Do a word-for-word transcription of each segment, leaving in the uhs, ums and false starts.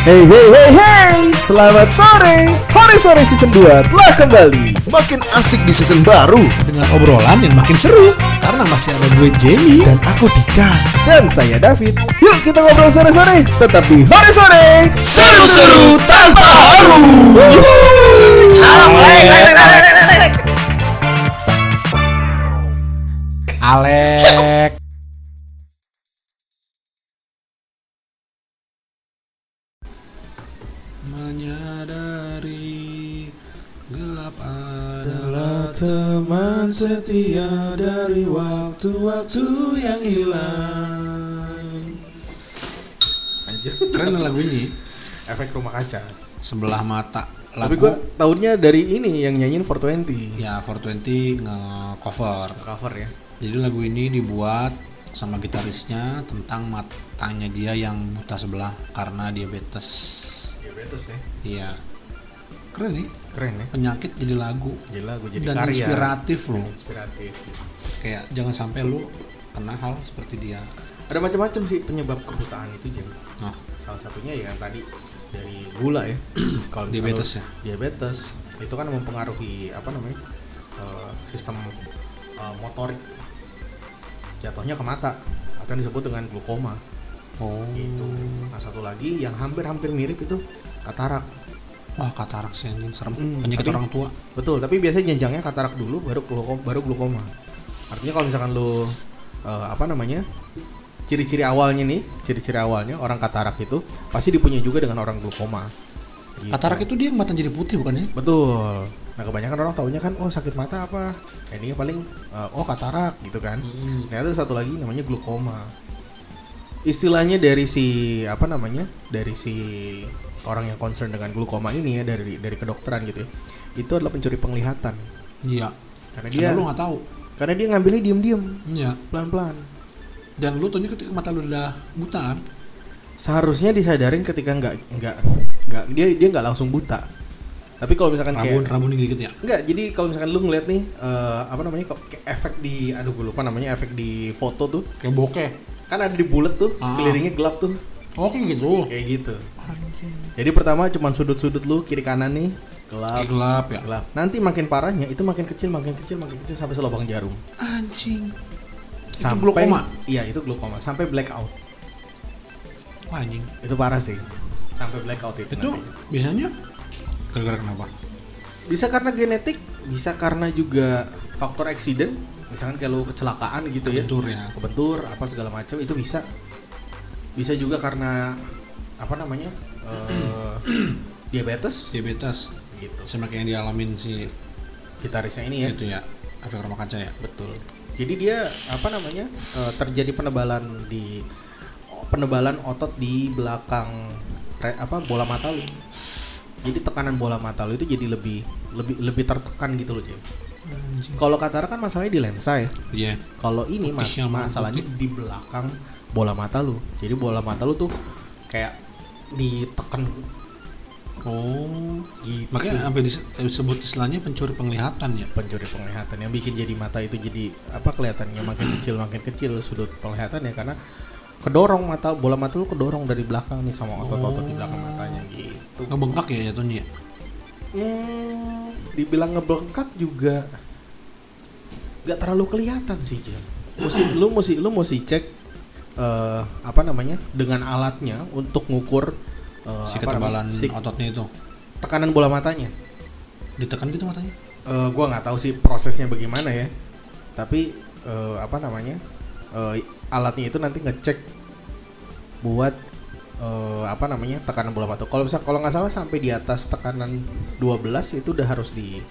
Hey hey hey hey, selamat sore. Hore Sore season dua telah kembali. Makin asik di season baru dengan obrolan yang makin seru karena masih ada gue Jamie dan aku Dika dan saya David. Yuk kita ngobrol sore-sore, tetapi Hore Sore seru-seru tanpa haru. Alek, Alek. Teman setia dari waktu-waktu yang hilang. Anjir, keren lagunya. Efek Rumah Kaca. Sebelah Mata. Lagu. Tapi gua tahunnya dari ini yang nyanyiin four twenty. Ya, four twenty nge-cover. Cover ya. Jadi lagu ini dibuat sama gitarisnya tentang matanya dia yang buta sebelah karena diabetes. Diabetes ya? Iya. Keren nih. Keren ya? Penyakit jadi lagu, jadi lagu jadi dan karya. Inspiratif loh. Inspiratif. Kayak jangan sampai lu kena hal seperti dia. Ada macam-macam sih penyebab kebutaan itu jadi. Nah, salah satunya ya tadi dari gula ya. Kalau diabetes ya. Diabetes itu kan mempengaruhi apa namanya uh, sistem uh, motorik. Jatuhnya ke mata. Akan disebut dengan glaukoma. Oh. Gitu. Nah satu lagi yang hampir-hampir mirip itu katarak. Wah katarak sih anjing serem, hmm, penyakit tapi, orang tua. Betul, tapi biasanya jenjangnya katarak dulu baru glaukoma, baru glaukoma. Artinya kalau misalkan lu uh, apa namanya? Ciri-ciri awalnya nih, ciri-ciri awalnya orang katarak itu pasti dipunyai juga dengan orang glaukoma. Gitu. Katarak itu dia mata jadi putih bukan sih? Betul. Nah, kebanyakan orang taunya kan oh sakit mata apa? Ya, ini paling uh, oh katarak gitu kan. Hmm. Nah, itu satu lagi namanya glaukoma. Istilahnya dari si apa namanya? Dari si orang yang concern dengan glaukoma ini ya dari dari kedokteran gitu ya, itu adalah pencuri penglihatan. Iya. Karena dia karena lu nggak tahu. Karena dia ngambilnya diem-diem. Iya. Pelan-pelan. Dan lu taunya ketika mata lu udah buta kan? Seharusnya disadarin ketika nggak nggak nggak dia dia nggak langsung buta. Tapi kalau misalkan rabun, kayak rabun dikit ya. Enggak, jadi kalau misalkan lu ngeliat nih uh, apa namanya kayak efek di aduh gue lupa namanya efek di foto tuh kayak bokeh. Kan ada di bulet tuh, ah. Sekelilingnya gelap tuh. Oh kayak gitu. Kayak gitu. Anjir. Jadi pertama cuman sudut-sudut lu kiri kanan nih gelap. Gelap ya. Gelap. Nanti makin parahnya itu makin kecil, makin kecil, makin kecil sampai selobang jarum. Anjing. Sampai itu glaukoma. Iya, itu glaukoma sampai blackout. Wah, anjing. Itu parah sih. Sampai blackout itu. Itu nanti. Biasanya gara-gara kenapa? Bisa karena genetik, bisa karena juga faktor accident, misalkan kayak lu kecelakaan gitu ya. Kebentur ya. Kebentur apa segala macam itu bisa. Bisa juga karena apa namanya uh, diabetes diabetes gitu sama kayak yang dialamin si gitarisnya ini ya gitu ya efek rumah kaca ya betul jadi dia apa namanya uh, terjadi penebalan di penebalan otot di belakang re, apa bola mata lu jadi tekanan bola mata lu itu jadi lebih lebih lebih tertekan gitu loh Jim. Kalau katarak kan masalahnya di lensa ya yeah. Kalau ini mas, masalahnya di belakang bola mata lu. Jadi bola mata lu tuh kayak diteken. Oh, gitu. Makanya sampai disebut istilahnya pencuri penglihatan ya. Pencuri penglihatan yang bikin jadi mata itu jadi apa kelihatannya makin kecil makin kecil sudut penglihatan ya karena kedorong mata bola mata lu kedorong dari belakang nih sama otot-otot oh. Di belakang matanya gitu. Ngebengkak ya jatuhnya. Hmm, dibilang ngebengkak juga enggak terlalu kelihatan sih, Jam. Mesti lu mesti lu mesti cek Uh, apa namanya dengan alatnya untuk ngukur uh, si ketebalan si ototnya itu tekanan bola matanya ditekan gitu matanya uh, gue nggak tahu sih prosesnya bagaimana ya tapi uh, apa namanya uh, alatnya itu nanti ngecek buat uh, apa namanya tekanan bola mata kalau misal kalau nggak salah sampai di atas tekanan dua belas itu udah harus di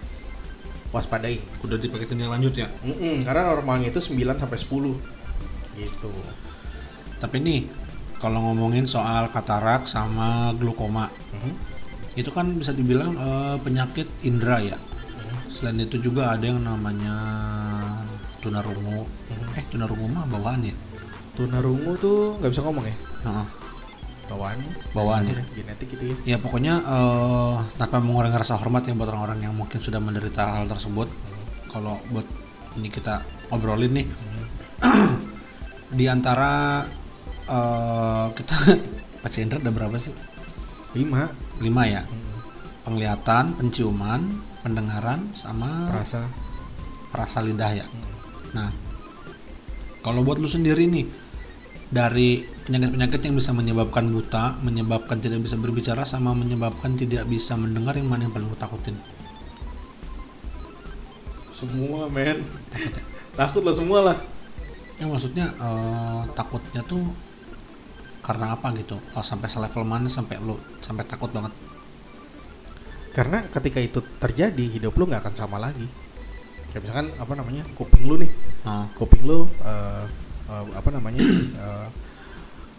waspadai udah dipakai tindak lanjut ya mm-mm, karena normalnya itu sembilan sampai sepuluh gitu. Tapi nih, kalau ngomongin soal katarak sama glaukoma, mm-hmm. itu kan bisa dibilang uh, penyakit indera ya. Mm-hmm. Selain itu juga ada yang namanya tunarungu. Mm-hmm. Eh, tunarungu mah bawaan ya? Tunarungu tuh nggak bisa ngomong ya? Uh-huh. Bawaan? Bawaan ya? Genetik gitu ya? Ya, pokoknya uh, tanpa mengurangi rasa hormat ya buat orang-orang yang mungkin sudah menderita hal tersebut. Mm-hmm. Kalau buat ini kita obrolin nih, mm-hmm. di antara Uh, kita Pak Cendra ada berapa sih? Lima. Lima ya. Penglihatan, penciuman, pendengaran, sama perasa, perasa lidah ya. Nah, kalau buat lu sendiri nih, dari penyakit-penyakit yang bisa menyebabkan buta, menyebabkan tidak bisa berbicara, sama menyebabkan tidak bisa mendengar, yang mana yang paling lu takutin? Semua men. Takut ya? Takut lah semua lah. Ya maksudnya eh, takutnya tuh karena apa gitu? Oh, sampai selevel mana sampai lu sampai takut banget? Karena ketika itu terjadi, hidup lu nggak akan sama lagi. Kayak misalkan apa namanya, kuping lu nih, ah. kuping lu uh, uh, apa namanya, uh,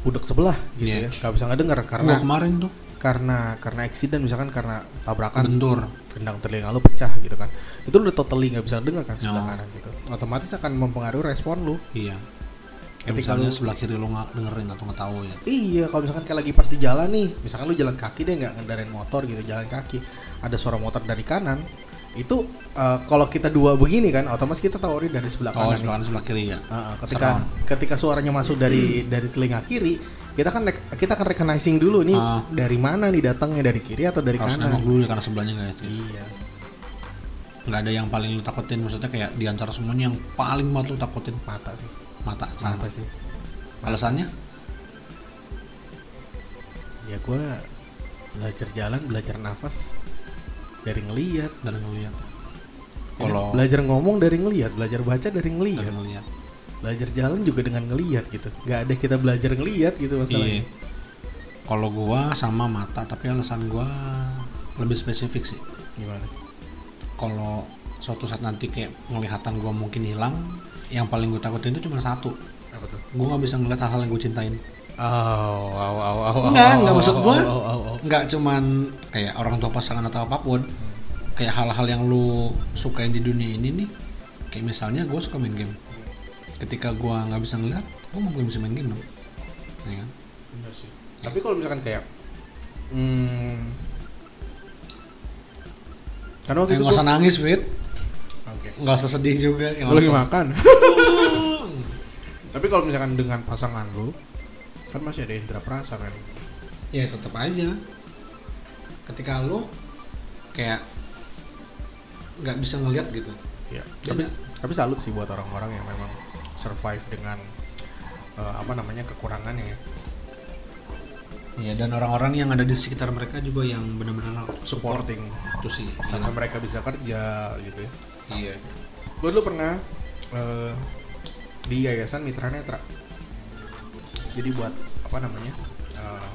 budek sebelah gitu yeah. ya, nggak bisa ngedenger karena oh, kemarin tuh karena karena eksiden misalkan, karena tabrakan, bentur, gendang telinga lu pecah gitu kan, itu udah totally nggak bisa denger kan sebelah kanan gitu, otomatis akan mempengaruhi respon lu. Iya. Kayak misalnya lu, sebelah kiri lu nggak dengerin atau nggak tahu ya. Iya, kalau misalkan kayak lagi pas di jalan nih, misalkan lu jalan kaki deh, nggak ngendarain motor gitu, jalan kaki, ada suara motor dari kanan, itu uh, kalau kita dua begini kan, otomatis kita tahu dari sebelah kanan. Oh, sebelah kanan, sebelah kiri ya. Uh, ketika Serang. ketika suaranya masuk dari hmm. dari telinga kiri, kita kan kita akan recognizing dulu nih uh, dari mana nih datangnya, dari kiri atau dari harus kanan. Harus nengok dulu karena sebelahnya nggak ya. Iya. Nggak ada yang paling lu takutin, maksudnya kayak di antara semuanya yang paling banget lu takutin? Mata sih. Mata sama sih. Alasannya? Ya gue belajar jalan, belajar nafas dari ngelihat, dari ngelihat. Kalau belajar ngomong dari ngelihat, belajar baca dari ngelihat. Belajar jalan juga dengan ngelihat gitu. Gak ada kita belajar ngelihat gitu masalahnya. Iya. Kalau gue sama mata, tapi alasan gue lebih spesifik sih. Gimana? Kalau suatu saat nanti kayak penglihatan gue mungkin hilang, yang paling gue takutin itu cuma satu. Apa tuh? Gue nggak bisa ngeliat hal-hal yang gue cintain. Oh, oh, oh, oh, oh. Nggak, nggak maksud gue. Oh, oh, oh, oh. Nggak cuman kayak orang tua, pasangan atau apapun. Hmm. Kayak hal-hal yang lu sukain di dunia ini nih. Kayak misalnya gue suka main game. Ketika gue nggak bisa ngeliat, gue mau gue bisa main game dong. Ya kan? Benar sih. Tapi kalau misalkan kayak, hmm, karena waktu eh, itu nggak usah gua... nangis, Fit. Nggak usah sedih juga, yang lagi makan. Tapi kalau misalkan dengan pasangan lu, kan masih ada indera perasa kan? Ya tetap aja. Ketika lu kayak nggak bisa ngelihat gitu. Ya. Tapi ya. tapi salut sih buat orang-orang yang memang survive dengan uh, apa namanya kekurangannya. Ya, dan orang-orang yang ada di sekitar mereka juga yang benar-benar supporting itu sih. Sampai mereka bisa kerja gitu ya. Iya. Gue dulu pernah uh, di yayasan Mitra Netra. Jadi buat apa namanya? Uh,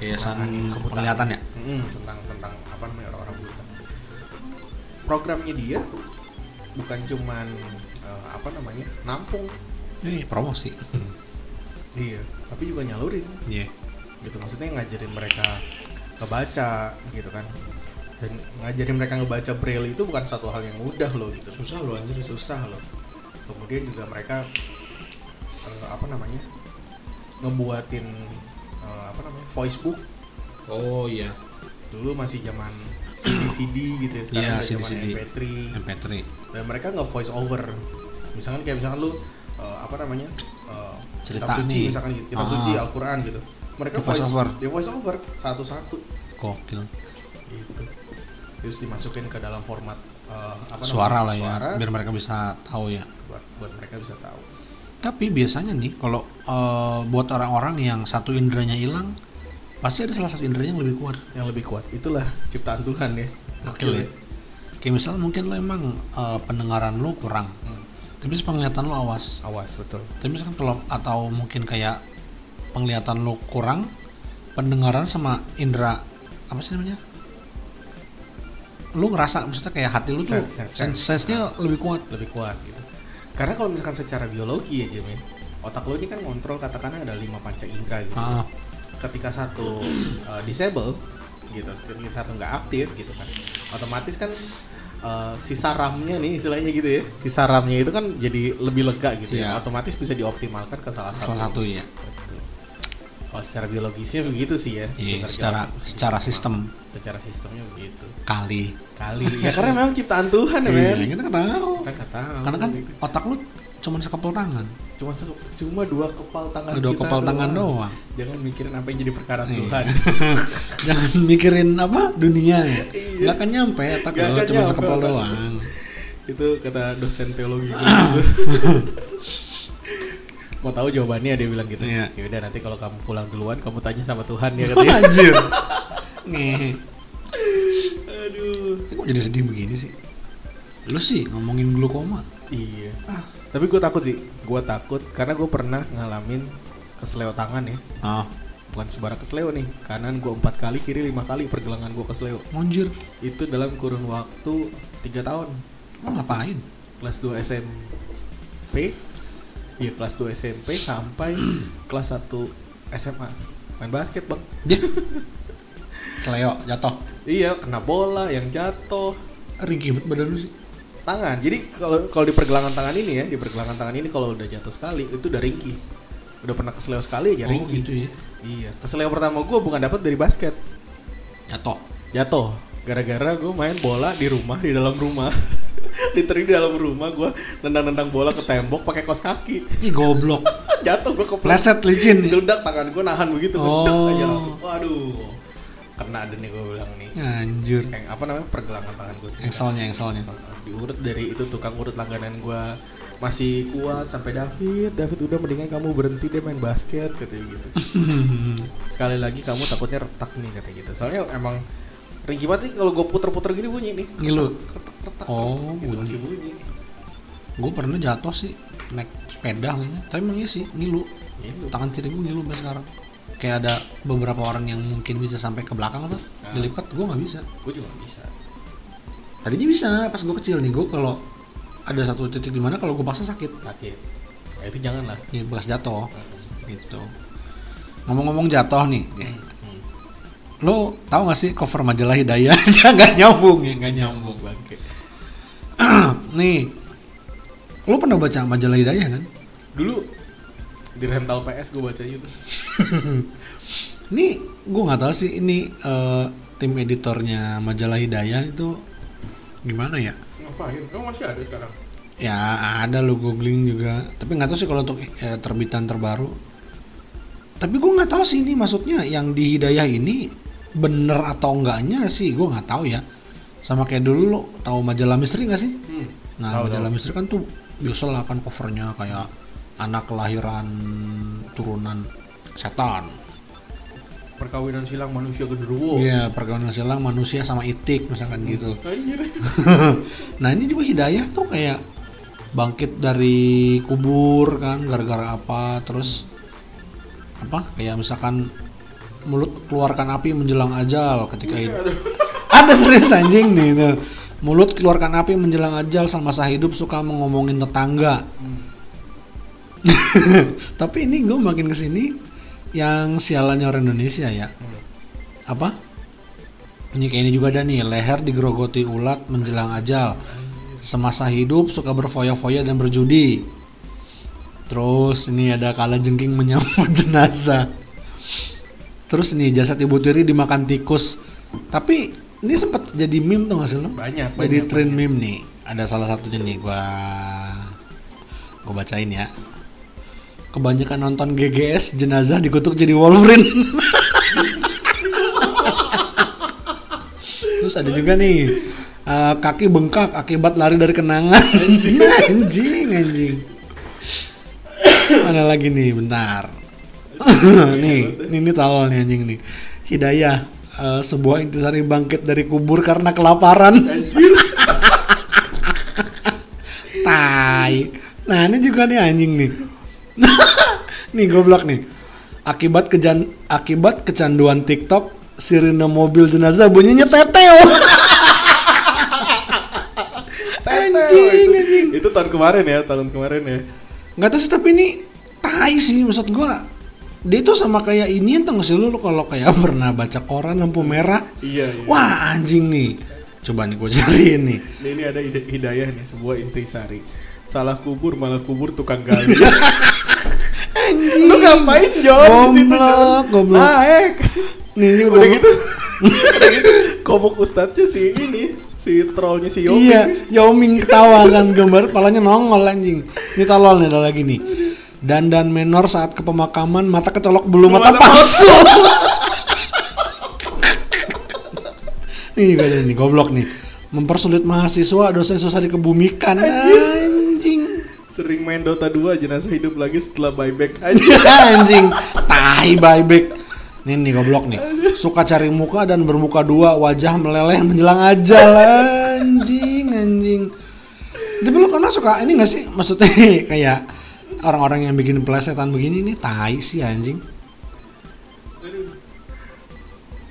yayasan penglihatan ya. Mm, tentang tentang apa namanya orang-orang buta. Programnya dia bukan cuman uh, apa namanya nampung. Iya, eh, promosi. Hmm. Iya, tapi juga nyalurin. Iya. Gitu maksudnya ngajarin mereka ngebaca gitu kan. Dan ngajarin mereka ngebaca Braille itu bukan satu hal yang mudah loh gitu. Susah loh, anjir, susah loh. Kemudian juga mereka uh, apa namanya? ngebuatin uh, apa namanya? voice book. Oh iya. Dulu masih zaman C D C D gitu ya, sekarang yeah, zaman M P three. M P three. Dan mereka nge-voice over. Misalkan kayak misalkan lu uh, apa namanya? Uh, cerita suci misalkan gitu, kitab ah. suci Alquran gitu. Mereka voice, voice over. Dia voice over satu-satu. Gokil. Gitu. Terus dimasukin ke dalam format uh, apa suara namanya? lah ya, suara. Biar mereka bisa tahu ya. Buat, buat mereka bisa tahu. Tapi biasanya nih, kalau uh, buat orang-orang yang satu inderanya hilang, pasti ada salah satu inderanya yang lebih kuat. Yang lebih kuat, itulah ciptaan Tuhan ya. Oke ya. Kayak misalnya mungkin lo emang uh, pendengaran lo kurang, hmm. tapi penglihatan lo awas. Awas betul. Tapi misalkan kalau atau mungkin kayak penglihatan lo kurang, pendengaran sama indera apa sih namanya? Lu ngerasa maksudnya kayak hati lu tuh sense-nya lebih kuat, lebih kuat gitu. Karena kalau misalkan secara biologi ya Jamie, otak lu ini kan ngontrol katakanlah ada lima panca indera gitu. Ah. Ketika satu uh, disable gitu, ketika satu nggak aktif gitu kan, otomatis kan uh, sisa RAM-nya nih istilahnya gitu ya. Sisa RAM-nya itu kan jadi lebih lega gitu yeah. ya. Otomatis bisa dioptimalkan ke salah satu. Salah satu ya. Gitu. Oh, secara biologisnya begitu sih ya. Iya, secara secara sistem. Secara sistemnya begitu. Kali. Kali. Ya karena memang ciptaan Tuhan ya, men. Iya, kita enggak tahu. Kita enggak tahu. Karena kan otak lu cuman sekepal tangan. Cuma sekep, cuma dua kepal tangan. Dua kita kepal doang. Tangan doang. Jangan mikirin apa yang jadi perkara iya. Tuhan. Jangan mikirin apa dunia ya. Iya. Gak akan nyampe tak lo, cuma sekepal doang. Itu kata dosen teologi. Gitu. Mau tahu jawabannya dia bilang gitu. Iya. Ya udah nanti kalau kamu pulang duluan kamu tanya sama Tuhan ya katanya. Anjir. Nih. Aduh. Kok jadi sedih begini sih? Lu sih ngomongin glukoma. Iya. Ah. Tapi gue takut sih, gue takut karena gue pernah ngalamin kesleo tangan ya. Ah. Bukan sebarang kesleo nih, kanan gue empat kali, kiri lima kali pergelangan gue kesleo. Anjir. Itu dalam kurun waktu tiga tahun. Lo ngapain? Kelas dua S M P, iya kelas dua S M P sampai kelas satu S M A. Main basket bang. Kesleo, jatuh. Iya, kena bola yang jatuh. Ringkih badan lu sih. Tangan. Jadi kalau kalau di pergelangan tangan ini ya, di pergelangan tangan ini kalau udah jatuh sekali itu udah ringkih. Udah pernah kesleo sekali ya ringkih. Oh gitu ya. Iya. Kesleo pertama gue bukan dapat dari basket. Jatuh. Jatuh. Gara-gara gue main bola di rumah, di dalam rumah. Diterin di dalam rumah gue nendang-nendang bola ke tembok pakai kos kaki. Ih goblok. Jatuh gue kepleset. Pleset licin. Geledak tangan gue nahan begitu. Oh. Geledak aja langsung. Waduh. Kena ada nih gue bilang nih. Anjir. Yang apa namanya pergelangan tangan gue. Engselnya, engselnya. Diurut dari itu tukang urut langganan gue masih kuat sampai David. David udah mendingan kamu berhenti deh main basket katanya gitu. Sekali lagi kamu takutnya retak nih katanya gitu. Soalnya emang ringkih banget kalau gue puter-puter gini bunyi nih. Ngilu. Retak-retak. Oh, gitu, bunyi. bunyi. Gue pernah jatuh sih naik sepeda namanya. Tapi emang iya sih ngilu. ngilu. Tangan kiri gue ngilu sampai sekarang. Kayak ada beberapa orang yang mungkin bisa sampai ke belakang tuh nah. Dilipat, gue nggak bisa. Gue juga nggak bisa. Tadinya bisa pas gue kecil nih, gue kalau ada satu titik di mana kalau gue paksa sakit. Sakit. Ya itu jangan lah. Ya bekas jatuh. Hmm. Gitu. Ngomong-ngomong jatuh nih, hmm. Hmm. Lo tau nggak sih cover majalah Hidayah? Nggak nyambung ya, nggak nyambung bangke. Nih, lo pernah baca majalah Hidayah kan? Dulu. Di rental P S gue baca itu. Ini gue nggak tahu sih ini uh, tim editornya majalah Hidayah itu gimana ya? Ngapain? Kamu masih ada sekarang? Ya ada lo googling juga. Tapi nggak tahu sih kalau untuk eh, terbitan terbaru. Tapi gue nggak tahu sih ini maksudnya yang di Hidayah ini bener atau enggaknya sih gue nggak tahu ya. Sama kayak dulu lo tahu majalah Misteri nggak sih? Hmm, nah tahu, majalah tahu. Misteri kan tuh biasalah kan covernya kayak anak kelahiran turunan setan, perkawinan silang manusia genderuwo. Iya, perkawinan silang manusia sama itik misalkan gitu. Nah ini juga Hidayah tuh kayak bangkit dari kubur kan gara-gara apa, terus apa kayak misalkan mulut keluarkan api menjelang ajal ketika itu ada serius anjing nih tuh. Mulut keluarkan api menjelang ajal sama masa hidup suka mengomongin tetangga. Hmm. Tapi ini gue makin kesini yang sialannya orang Indonesia ya. Hmm. Apa? Ini kayak ini juga ada nih, leher digerogoti ulat menjelang ajal. Semasa hidup suka berfoya-foya dan berjudi. Terus ini ada kalajengking menyambut jenazah. Terus ini jasad ibu tiri dimakan tikus. Tapi ini sempat jadi meme tuh nggak sih lo? Banyak. Jadi banyak, tren banyak. Meme nih. Ada salah satunya nih gue gue bacain ya. Kebanyakan nonton G G S, jenazah dikutuk jadi Wolverine. Terus ada juga nih, uh, kaki bengkak akibat lari dari kenangan. Anjing, anjing. Mana lagi nih, bentar. Nih, ini tolol nih anjing nih. Hidayah, uh, sebuah intisari bangkit dari kubur karena kelaparan. Tai. Nah ini juga nih anjing nih. Nih goblok nih. Akibat kejan akibat kecanduan TikTok, sirine mobil jenazah bunyinya Teteo. Anjing, anjing. Itu tahun kemarin ya, tahun kemarin ya. Enggak tahu sih tapi ini tai sih maksud gua. Dia itu sama kayak ini enteng sih lu kalau kayak pernah baca koran Lampu Merah. Iya, iya. Wah, anjing nih. Coba nih gua cariin nih. Nih ini ada ide Hidayah nih, sebuah intisari. Salah kubur malah kubur tukang gali. Anjing. Lu ngapain John? Goblok, goblok. Naik. Nih, udah gitu. Udah gitu. Komuk ustadznya sih ini si trollnya si Yao Ming. Iya, Yao Ming ketawa kan, gambar palanya nongol anjing. Ini tolol nih, ada lagi nih. Dandan menor saat ke pemakaman, mata kecolok bulu mata, mata palsu. Nih gak nih, goblok nih. Mempersulit mahasiswa, dosen susah dikebumikan. Anjing. Sering main Dota dua, jenazah hidup lagi setelah buyback. Anjing. Anjing. Tai buyback. Nih nih goblok nih. Suka cari muka dan bermuka dua, wajah meleleh menjelang ajal. Anjing, anjing. Tapi lu karena suka ini gak sih? Maksudnya kayak orang-orang yang bikin pelesetan begini nih tai sih anjing.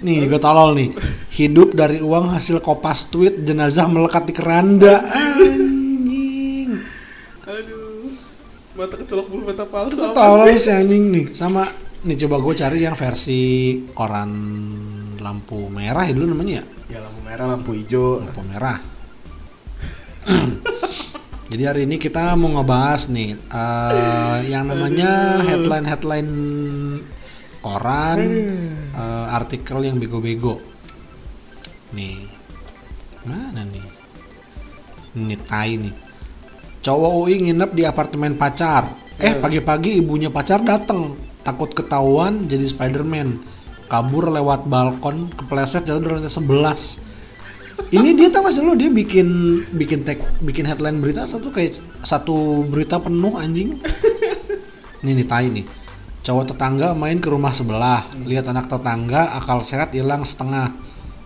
Nih gue tolol nih. Hidup dari uang hasil kopas tweet, jenazah melekat di keranda. Anjing. Aduh. Mata kecolok bulu mata palsu. Itu tolol sih anjing nih. Sama nih coba gue cari yang versi koran lampu merah ya dulu namanya ya. Ya lampu merah, lampu hijau, lampu merah. Jadi hari ini kita mau ngebahas nih uh, yang namanya headline-headline koran, uh, artikel yang bego-bego. Nih, mana nih? Ini tai nih. Cowok U I nginep di apartemen pacar. Eh pagi-pagi ibunya pacar dateng. Takut ketahuan jadi Spiderman. Kabur lewat balkon, kepleset jalan dari lantai sebelas. Ini dia tau gak sih lu, dia bikin bikin tag, bikin headline berita satu kayak satu berita penuh anjing. Ini nih tai nih. Cowok tetangga main ke rumah sebelah, lihat anak tetangga akal sehat hilang setengah.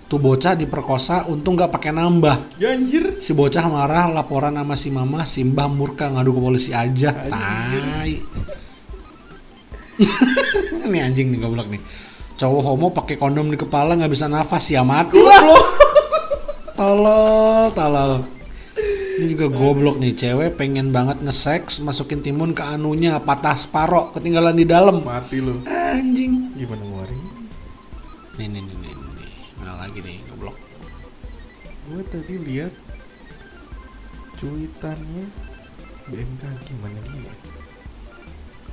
Tuh bocah diperkosa untung gak pakai nambah. Anjir. Si bocah marah laporan sama si mama, si mbah murka ngadu ke polisi aja. Tai. Ini anjing nih goblok nih. Cowok homo pakai kondom di kepala gak bisa nafas ya mati lah. Tolol, tolol. Ini juga goblok nih, cewek pengen banget nge-seks, masukin timun ke anunya, patah separoh, ketinggalan di dalam. Mati lu. Anjing. Gimana nguarin? Nih, nih, nih, nih, nih. Mana lagi nih, goblok. Gue tadi lihat cuitannya B M K G gimana dia?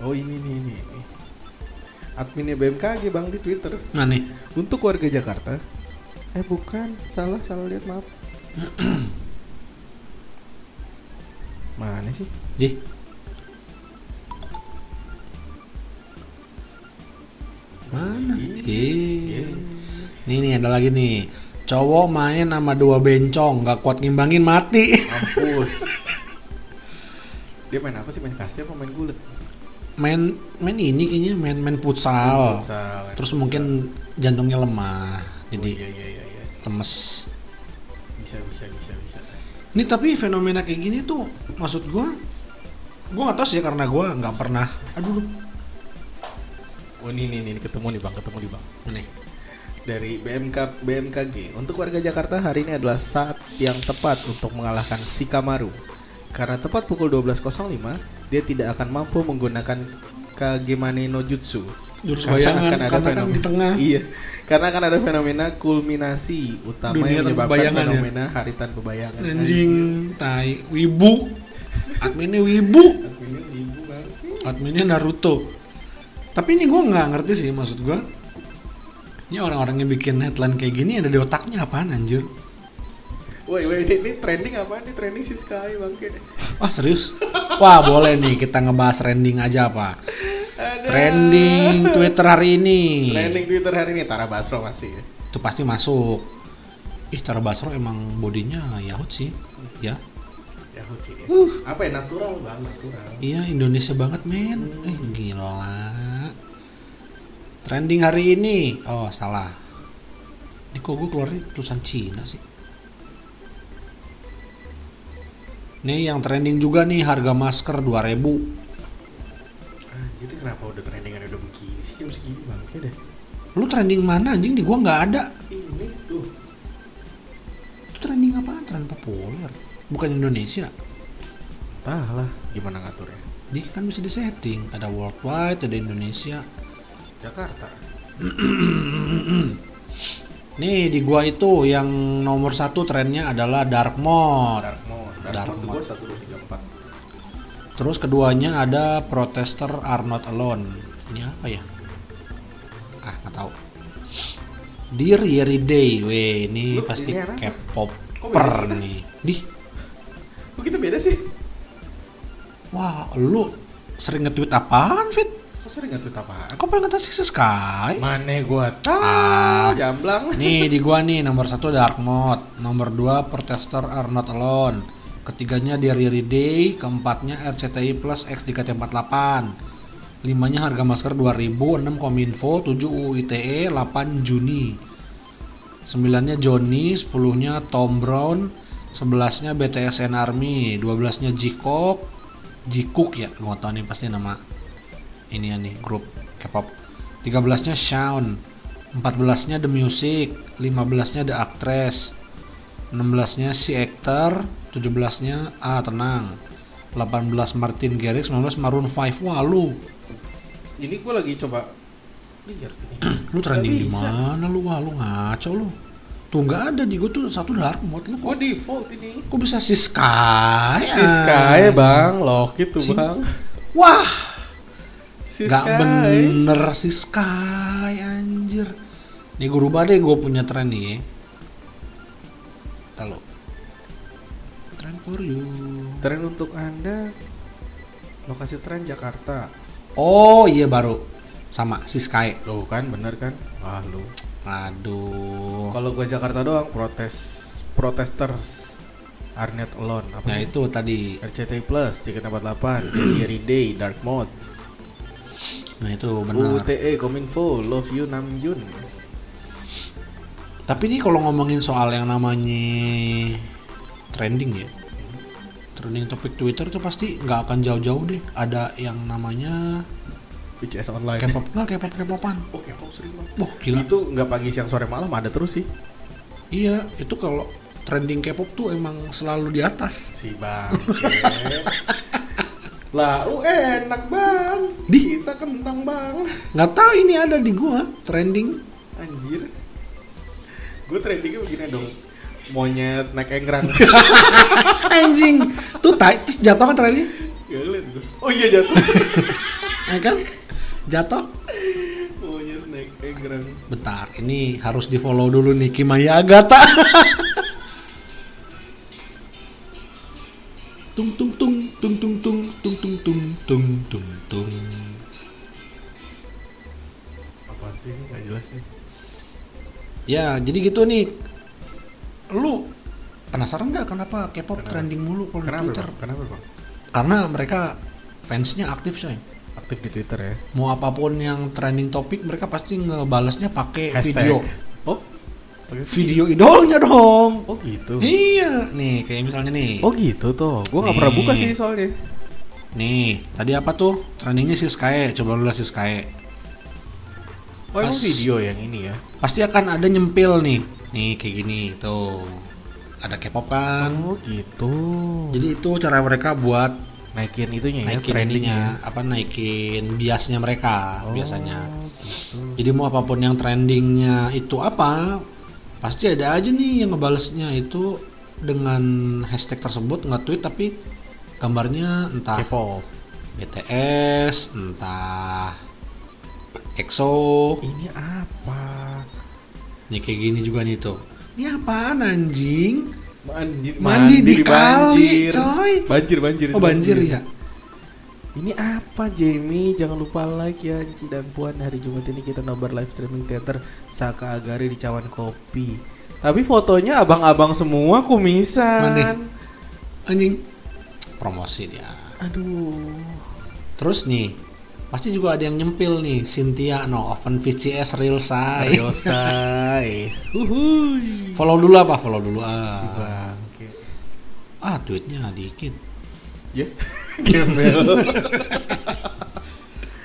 Oh ini nih, ini, ini. Adminnya B M K G bang di Twitter. Nah nih. Untuk warga Jakarta. Eh bukan, salah, salah lihat maaf. Mana sih? Ji. Mana? Ji. Nih nih ada lagi nih. Cowok main sama dua bencong, nggak kuat ngimbangin mati. Mampus. Dia main apa sih? Main kasih apa main gulet? Main main ini kayaknya main main futsal. Terus putsal. Mungkin jantungnya lemah. Jadi oh, iya, iya, iya. Lemes. Bisa, bisa, bisa, bisa. Ini tapi fenomena kayak gini tuh, maksud gue, gue nggak tahu sih ya, karena gue nggak pernah. Aduh. Oh ini, ini, ini ketemu nih bang, ketemu nih bang. Nih. Dari B M K B M K G. Untuk warga Jakarta hari ini adalah saat yang tepat untuk mengalahkan Shikamaru. Karena tepat pukul dua belas nol lima, dia tidak akan mampu menggunakan Kagemane no Jutsu. Jurus bayangan, karena, karena kan di tengah. Iya. Karena akan ada fenomena kulminasi utama dunia yang menyebabkan fenomena ya? Hari tanpa bayangan. Anjing, tai, wibu. Adminnya wibu. Adminnya wibu kan. Adminnya Naruto. Tapi ini gue nggak ngerti sih, maksud gue. Ini orang-orang yang bikin headline kayak gini ada di otaknya apaan anjir? Woi, woi, ini, ini trending apaan? Ini trending si Sky bangke. Wah serius? Wah boleh nih kita ngebahas trending aja apa? Ada. Trending Twitter hari ini. Trending Twitter hari ini Tara Basro masih. Itu pasti masuk. Ih Tara Basro emang bodinya Yahut sih, ya. Yahut sih. Ya. Uh. Apa ya natural banget natural. Iya Indonesia banget men. Hmm. Eh gila. Trending hari ini. Oh salah. Ini kok gue keluarin tulisan Cina sih. Nih yang trending juga nih harga masker dua ribu. Jadi kenapa udah trendingan udah begini sih jam segini bangke deh. Lu trending mana anjing di gua nggak ada. Ini tuh. Itu trending apaan? Trend populer. Bukan Indonesia. Entahlah gimana ngaturnya. Jadi kan bisa disetting. Ada worldwide, ada Indonesia. Jakarta. Nih di gua itu yang nomor satu trennya adalah Dark Mode. Dark Mode. Dark, Dark Mode. satu dua tiga empat. Terus keduanya ada protester are not alone. Ini apa ya? Ah nggak tahu. Dear Yeri Day, weh ini lu, pasti K-pop. Kok beda per sih? Di. Kok kita beda sih? Wah, lu sering nge-tweet apaan, Fit? Kok sering nge-tweet apaan? Kok pengen nge-tweet Six Sky? Mana gua tahu. Ah, jamblang. Nih, di gua nih, nomor satu Dark Mode. Nomor dua Protester Are Not Alone. Ketiganya Diary Reader, keempatnya R C T I plus X D K T empat delapan. Limanya harga masker dua ribu, enam Kominfo, tujuh U I T E, delapan Juni. sembilan-nya Johnny, sepuluh-nya Tom Brown, sebelas-nya B T S and Army, dua belas-nya Jikok, Jikuk ya, gua tau nih pasti nama ini ya nih, grup K-pop. tiga belas-nya Shawn, empat belas-nya The Music, lima belas-nya The Actress, enam belas-nya Si Actor, tujuh belas-nya Ah Tenang, delapan belas Martin Garrix, sembilan belas Maroon five. Wah lu, ini gue lagi coba lihat ini. Lu trending di mana lu? Wah, lu ngaco lu. Tuh nggak ada di gue tuh satu Dark Mode lu. Kok default ini? Kok bisa Shisky? Shisky bang, lock itu bang. Wah, nggak bener Shisky anjir. Nih gue rubah deh, gue punya tren nih. Halo. Tren for you. Tren untuk anda. Lokasi tren Jakarta. Oh iya baru sama si Sky. Tuh kan bener kan? Wah lu. Aduh. Kalau gua Jakarta doang protes protesters are not alone. Apa nah itu tadi? R C T I plus, C G T empat delapan, Diary Day, Dark Mode. Nah itu benar. U T E, Kominfo, Love You Namjoon. Tapi ini kalau ngomongin soal yang namanya trending ya. Trending topik Twitter tuh pasti nggak akan jauh-jauh deh. Ada yang namanya B T S online. K-pop nggak K-pop K-popan? Oh K-pop sering banget. Wah gila. Itu nggak pagi siang sore malam ada terus sih. Iya itu kalau trending K-pop tuh emang selalu di atas. Si bang. Lah lu enak bang. Di. Kita kentang bang. Nggak tahu ini ada di gua trending. Anjir. Gua trendingnya begini dong. Monyet naik enggrang. Anjing. Tuh tai terus jatuh kan trennya? Oh iya jatuh. Ya kan? Jatuh. Monyet naik enggrang. Bentar, ini harus di-follow dulu nih Kimaya Agata. Tung tung tung tung tung tung tung tung tung tung tung tung. Apaan sih? Enggak jelas nih. Ya, jadi gitu nih. Lu penasaran nggak kenapa K-pop trending mulu kalau di Twitter? Bang? Kenapa bang? Karena mereka fansnya aktif coy. Aktif di Twitter ya. Mau apapun yang trending topik mereka pasti ngebalasnya pakai video. Oh? Pake video idolnya dong. Oh gitu. Iya. Nih kayak misalnya nih. Oh gitu tuh. Gua nggak pernah buka sih soalnya. Nih tadi apa tuh trendingnya si Sky? Coba lu lihat si Sky. Oh pas, video yang ini ya. Pasti akan ada nyempil nih. Nih kayak gini tuh ada K-pop kan. Oh gitu. Jadi itu cara mereka buat naikin itunya ya, naikin trendingnya apa naikin biasnya mereka oh, biasanya. Gitu. Jadi mau apapun yang trendingnya itu apa pasti ada aja nih yang ngebalesnya itu dengan hashtag tersebut nge-tweet tapi gambarnya entah K-pop, B T S, entah E X O. Ini apa? Nih kayak gini juga nih tuh. Ini apaan anjing? Manjir, mandi mandi di kali, coy. Banjir, banjir. Oh, banjir, banjir ya. Ini apa, Jamie? Jangan lupa like ya, Ci dan Puan. Hari Jumat ini kita nobar live streaming teater Saka Agari di Cawan Kopi. Tapi fotonya abang-abang semua kumisan. Mandi. Anjing. Promosi dia. Aduh. Terus nih pasti juga ada yang nyempil nih, Cynthia no open V C S real say. Real say. Uhuy. Follow dulu apa? Follow dulu ah. Si bang. Okay. Ah, tweetnya dikit. Ya. Gembel.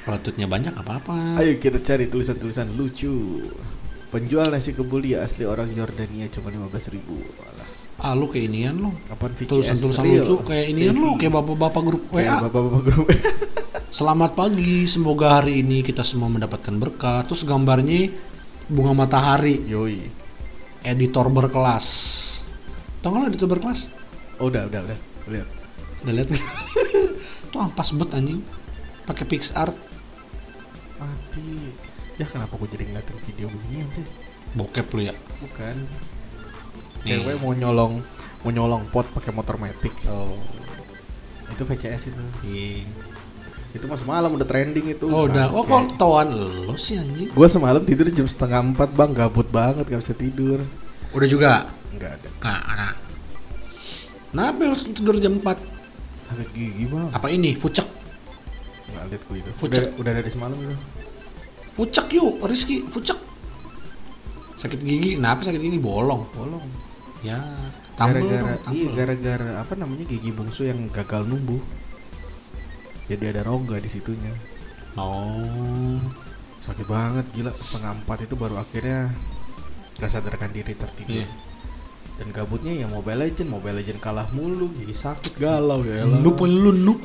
Kalau tweetnya banyak apa-apa. Ayo kita cari tulisan-tulisan lucu. Penjual nasi kebuli ya asli orang Yordania cuma lima belas ribu. Alah. Ah lu kayak inian lu. Kapan V C S tulisan-tulisan lucu kayak inian lu, kayak bapak-bapak grup W A. Bapak-bapak grup. Selamat pagi, semoga hari ini kita semua mendapatkan berkah. Terus gambarnya bunga matahari. Yoi. Editor berkelas. Tau gak lo editor berkelas? Oh udah, udah, udah. Lihat. Udah lihat. Itu ampas bet anjing. Pakai PixArt. Mati. Ya kenapa gue jadi ngeliatin video begini sih? Bokep lu ya? Bukan. cewek mau nyolong mau nyolong pot pakai motor metik. Oh. Itu V C S itu. Iya. Itu mas malam udah trending itu. Oh udah. Oh kontoan lo sih anjing. Gua semalam tidur jam setengah empat bang, gabut banget gak bisa tidur. Udah juga? Enggak ada. Nah, anak. Kenapa harus tidur jam empat? Ada gigi bang. Apa ini? Fucek? Enggak liat gue itu. Fucek. Udah, udah dari semalam itu. Fucek yuk Rizky, fucek. Sakit gigi, kenapa sakit gigi? Bolong. Bolong. Ya. Tambel gara-gara, dong, tambel. Iya, gara-gara apa namanya gigi bungsu yang gagal numbuh. Jadi ada rongga di situnya. Oh, sakit banget gila. Setengah empat itu baru akhirnya gak sadarkan diri tertidur. Yeah. Dan gabutnya ya Mobile Legends, Mobile Legends kalah mulu, jadi sakit galau ya. Nup lu nup.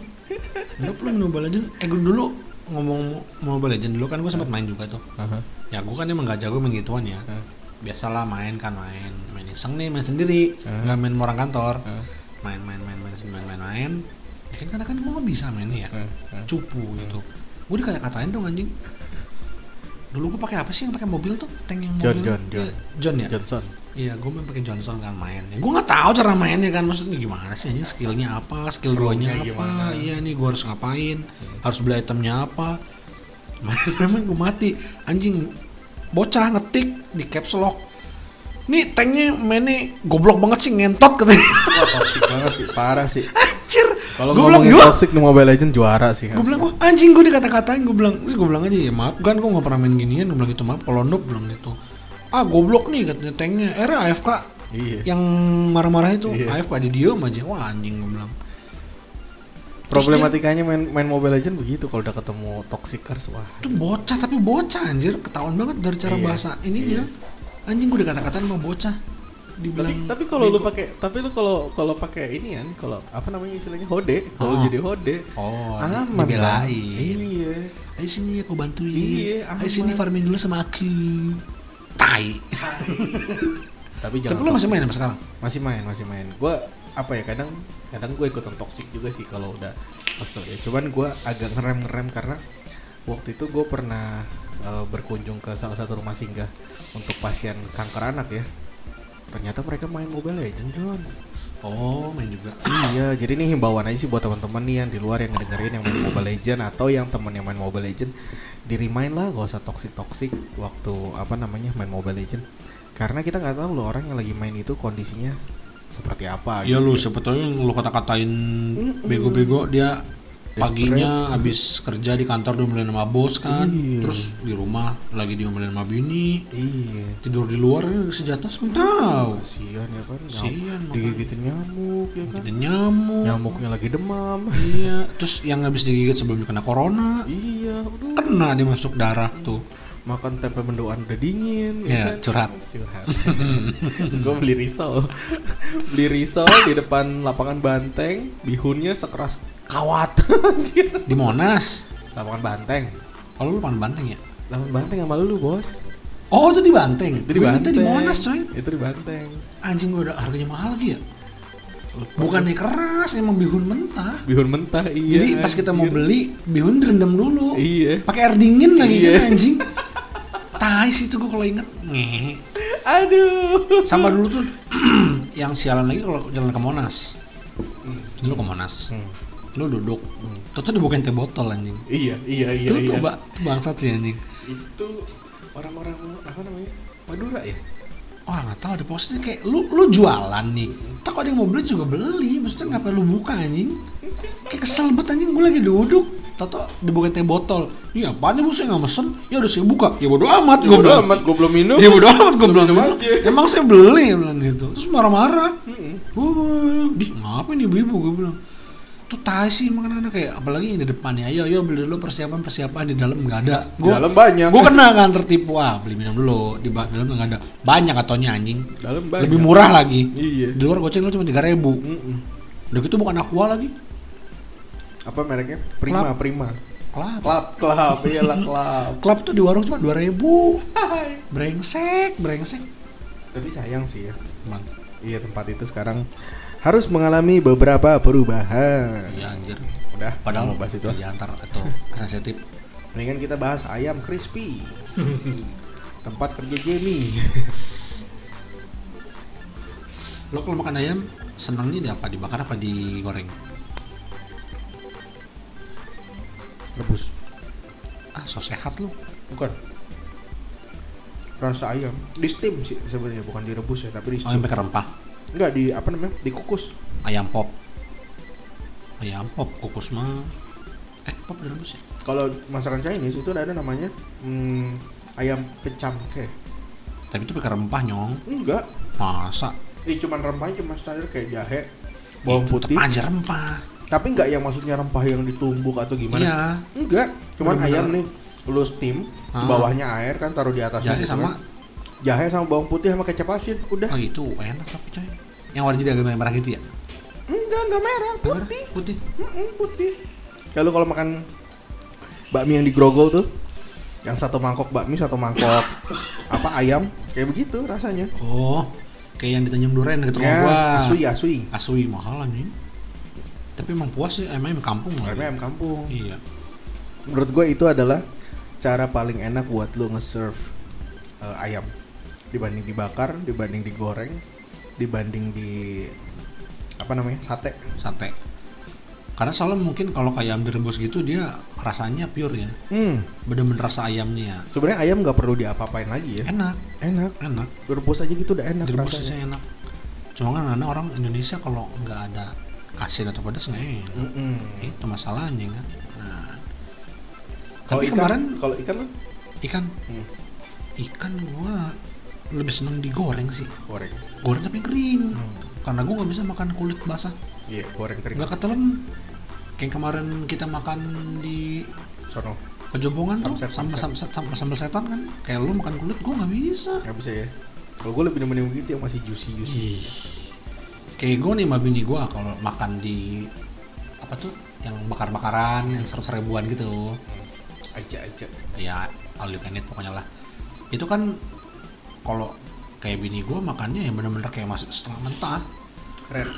Nup lu Mobile Legends. Eh gue dulu ngomong Mobile Legends dulu kan gue sempat main juga tuh. Uh-huh. Ya gue kan emang gak jago main gituan ya. Uh. Biasalah main kan main main iseng nih, main sendiri, uh-huh. Gak main sama orang kantor. Uh. Main main main main main main main. Ya, karena kan gue gak bisa mainnya ya, eh, eh, cupu eh. gitu. Gue dikata-katain dong anjing. Dulu gue pakai apa sih yang pakai mobil tuh? Tank yang mobil John, John, John. John ya? Johnson. Iya, gue main pakai Johnson kan main. Ya, gue gak tahu cara mainnya kan, maksudnya gimana sih anjing, skillnya apa, skill dua-nya apa. Iya nih gue harus ngapain, hmm. harus beli itemnya apa. Main-main gue mati, anjing bocah ngetik di caps lock. Nih tanknya mainnya goblok banget sih, ngentot katanya. Wah toksik banget sih, parah sih. Anjir. Kalau ngomongin toxic di Mobile Legends juara sih. Gue bilang, wah anjing gue dikata-katain, gue bilang, gue bilang aja ya maaf kan gue gak pernah main ginian, gue bilang gitu maaf, kalau noob bilang gitu. Ah goblok nih katanya tanknya, era A F K. Iya. Yang marah-marah itu, iya. A F K di diem aja, wah anjing gue bilang. Problematikanya dia, main main Mobile Legends begitu, kalau udah ketemu toxicers wah. Itu bocah tapi bocah anjir, ketahuan banget dari cara iya. bahasa ini dia. Iya. Anjing gue dikata-katain sama bocah. Dibilang, tapi kalau lu pakai, tapi lu kalau kalau pakai ini kan, kalau apa namanya istilahnya hode, kalau oh. jadi hode, oh, aman lah. Iya. Ayo sini aku bantuin. Iya, ayo sini farming dulu sama aku. Tai. Tapi jangan. Tapi lu masih main apa sekarang? Masih main, masih main. Gua apa ya kadang kadang gue ikutan toksik juga sih kalau udah kesel ya. Cuman gue agak ngerem-ngerem karena waktu itu gue pernah uh, berkunjung ke salah satu rumah singgah untuk pasien kanker anak ya. Ternyata mereka main Mobile Legends John. Oh main juga. Iya jadi ini himbauan aja sih buat teman-teman nih yang di luar yang ngedengerin yang main Mobile Legends atau yang temen yang main Mobile Legends, dirimain lah gak usah toksik-toksik waktu apa namanya main Mobile Legends. Karena kita gak tahu loh orang yang lagi main itu kondisinya seperti apa. Iya gitu. Lu sebetulnya lu kata-katain mm-hmm. bego-bego dia paginya habis kerja di kantor diomelin sama bos kan, iya. Terus di rumah lagi diomelin sama bini, iya. Tidur di luar sejata sementau. Kasian ya kan, kasian. Digigitin nyamuk, ya kan? Digigitin nyamuk, nyamuknya lagi demam. Iya, terus yang habis digigit sebelum kena corona, iya, aduh. Kena dimasuk darah tuh. Makan tempe mendoan udah dingin, ya, ya kan? curhat. curhat. Gue beli risol, beli risol di depan lapangan banteng, bihunnya sekeras kawat. Di Monas, lapangan banteng. Kalau lu lapangan banteng ya? Lapangan banteng sama lu bos. Oh itu di banteng. Itu di banteng. Itu di Monas coy. Itu di banteng. Anjing gue udah harganya mahal lagi ya. Bukannya keras, emang bihun mentah. Bihun mentah, iya. Jadi pas kita mau beli bihun direndam dulu. Iya. Pakai air dingin lagi kan anjing. Tai sih itu gue kalau inget. Nge. Aduh. Sama dulu tuh yang sialan lagi kalau jalan ke Monas. Dulu ke Monas. Lu duduk. Ternyata dibukain teh botol anjing. Iya, iya, iya. Itu tuh bangsat sih anjing. Itu orang-orang apa namanya? Madura ya? Wah nggak tahu ada posnya kayak lu lu jualan nih, tak ada yang mau beli juga beli, maksudnya ngapain lu buka anjing? Kayak kesel banget anjing, gue lagi duduk, tato dibuka teh botol, ini apaan nih bos? Saya nggak mesen, ya udah saya buka, ya bodo amat, ya bodo amat, gue belum minum, ya bodo amat, gue belum minum, emang saya beli, bilang gitu, terus marah-marah, wuh, di ngapain ibu-ibu gue bilang, tuh tai sih makanan kayak apalagi yang di depannya, ayo ayo beli dulu persiapan persiapan di dalam nggak ada, gua, dalam banyak, gue kena kan tertipu ah beli minum dulu di dalam nggak ada, banyak katanya anjing, dalam banyak. Lebih murah lagi, iya. Di luar goceng lu cuma tiga ribu, mm-mm. Udah gitu bukan Aqua lagi, apa mereknya? Prima Klap. Prima, klap klap klap, iyalah klap, klap tuh di warung cuma dua ribu, brengsek brengsek, tapi sayang sih ya, emang, iya tempat itu sekarang harus mengalami beberapa perubahan. Iya anjir. Udah, padahal mau bahas itu diantar atau sensitif. Mendingan kita bahas ayam crispy. Tempat kerja Jamie. Lo kalau makan ayam senengnya di apa? Dibakar apa digoreng? Rebus. Ah, so sehat lo. Bukan. Rasa ayam di steam sih sebenarnya, bukan direbus ya, tapi di steam. Oh, yang pakai rempah. Enggak, di apa namanya? Dikukus. Ayam pop. Ayam pop kukus mah. Eh, pop direbus ya. Kalau masakan Chinese itu ada namanya hmm, ayam pecamke. Tapi itu pakai rempah, Nyong. Enggak. Masa? Ini eh, cuman rempahnya cuma standar kayak jahe, bawang eh, putih. Tetep aja rempah. Tapi enggak yang maksudnya rempah yang ditumbuk atau gimana. Iya. Enggak, cuman bener-bener ayam nih lu steam, ah, bawahnya air kan, taruh di atasnya jahe sama jahe sama bawang putih sama kecap asin, udah. Oh gitu, enak tapi coy. Yang warna agak merah gitu ya? Enggak, enggak merah, putih. Merah, putih. Mm-mm, putih. Kalau kalau makan bakmi yang di grogol tuh, yang satu mangkok bakmi, satu mangkok apa ayam, kayak begitu rasanya. Oh, kayak yang di Tanjung Duren gitu ya, gua. Asui, asui. Asui mahal anjing. Tapi emang puas sih, emang ayam kampung lah. Ayam kampung. Iya. Menurut gua itu adalah cara paling enak buat lo nge-serve uh, ayam dibanding dibakar, dibanding digoreng, dibanding di apa namanya sate. Sate. Karena selalu mungkin kalau kayak ayam direbus gitu dia rasanya pure ya. Hmm. Bener-bener rasa ayamnya. Sebenarnya ayam nggak perlu diapa-apain lagi ya. Enak. Enak. Enak. Direbus aja gitu udah enak. Direbus rasanya aja enak. Cuma kan karena orang Indonesia kalau nggak ada asin atau pedas nggak enak. Mm-mm. Itu masalahnya kan. Nah. Kalau kemarin kalau ikan lo? Ikan. Hmm. Ikan gua lebih seneng digoreng sih. Goreng. Goreng tapi kering. Hmm. Karena gua enggak bisa makan kulit basah. Iya, yeah, goreng kering. Enggak ketelan. Kayak kemarin kita makan di sono. Pejombongan tuh sama sama sambal setan kan. Kayak lu makan kulit gua enggak bisa. Enggak bisa ya. Kalau gua lebih nemenin gitu yang masih juicy-juicy. Yeah. Kayak gua nih sama bini gua kalau makan di apa tuh yang bakar-bakaran, yang seratus ribuan gitu. Aja-aja ya, all you can eat pokoknya lah. Itu kan kalau kayak bini gue makannya yang bener-bener kayak masih setengah mentah. Keren.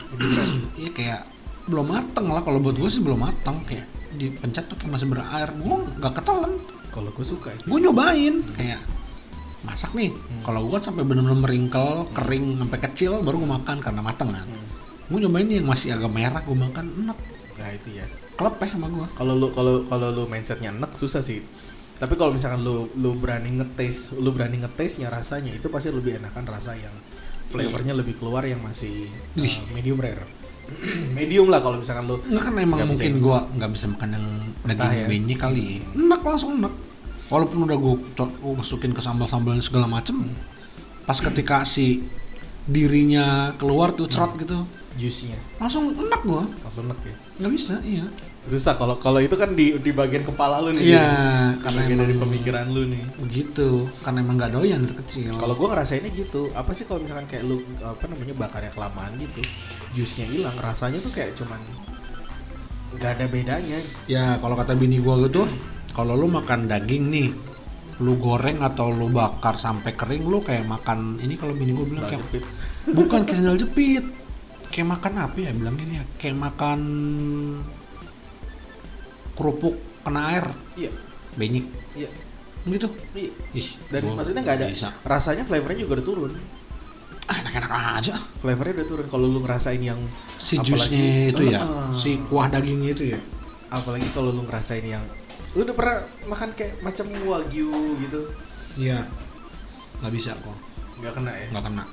Iya kayak belum mateng lah, kalau buat gue sih belum mateng, kayak dipencet tuh kayak masih berair. Gue nggak ketelan. Kalau gue suka itu. Gue nyobain hmm. kayak masak nih. Hmm. Kalau gue kan sampai bener-bener meringkel, kering sampai kecil baru gue makan karena mateng kan. Hmm. Gue nyobain yang masih agak merah gue makan enak. Nah itu ya. Klepeh sama gua. Kalau lu kalau kalau lu mindsetnya enak susah sih. Tapi kalau misalkan lu lu berani ngetes, lu berani ngetesnya rasanya itu pasti lebih enakan rasa yang flavornya lebih keluar yang masih uh, medium rare. Medium lah kalau misalkan lu. Enggak kan emang mungkin bisa, gua enggak bisa makan yang daging ya? Benyek kali. Enak langsung enak. Walaupun udah gua, gua masukin ke sambal-sambalnya segala macem, pas ketika si dirinya keluar tuh cerot gitu. Juice-nya langsung enak gua. Langsung enak ya. Nggak bisa, iya. Susah kalau kalau itu kan di di bagian kepala lu nih. Iya, karena bagian dari pemikiran lu nih. Begitu, karena emang nggak doyan dari kecil. Kalau gua ngerasainnya gitu. Apa sih kalau misalkan kayak lu apa namanya bakarnya kelamaan gitu, jusnya hilang, rasanya tuh kayak cuman nggak ada bedanya. Ya, kalau kata bini gua gitu, kalau lu makan daging nih, lu goreng atau lu bakar sampai kering, lu kayak makan ini kalau bini gua bilang kayak jepit. Bukan kayak sendal jepit. Kayak makan apa ya bilang gini ya, kayak makan kerupuk kena air. Iya. Benyek. Iya. Gitu. Iya. Ih, dan maksudnya nggak ada bisa. Rasanya flavornya juga udah turun. Ah, enak-enak aja. Flavornya udah turun kalau lu ngerasain yang si jusnya itu ya, uh, si kuah dagingnya itu ya. Apalagi kalau lu ngerasain yang lu udah pernah makan kayak macam wagyu gitu. Iya. Nggak bisa kok. Nggak kena ya. Nggak kena.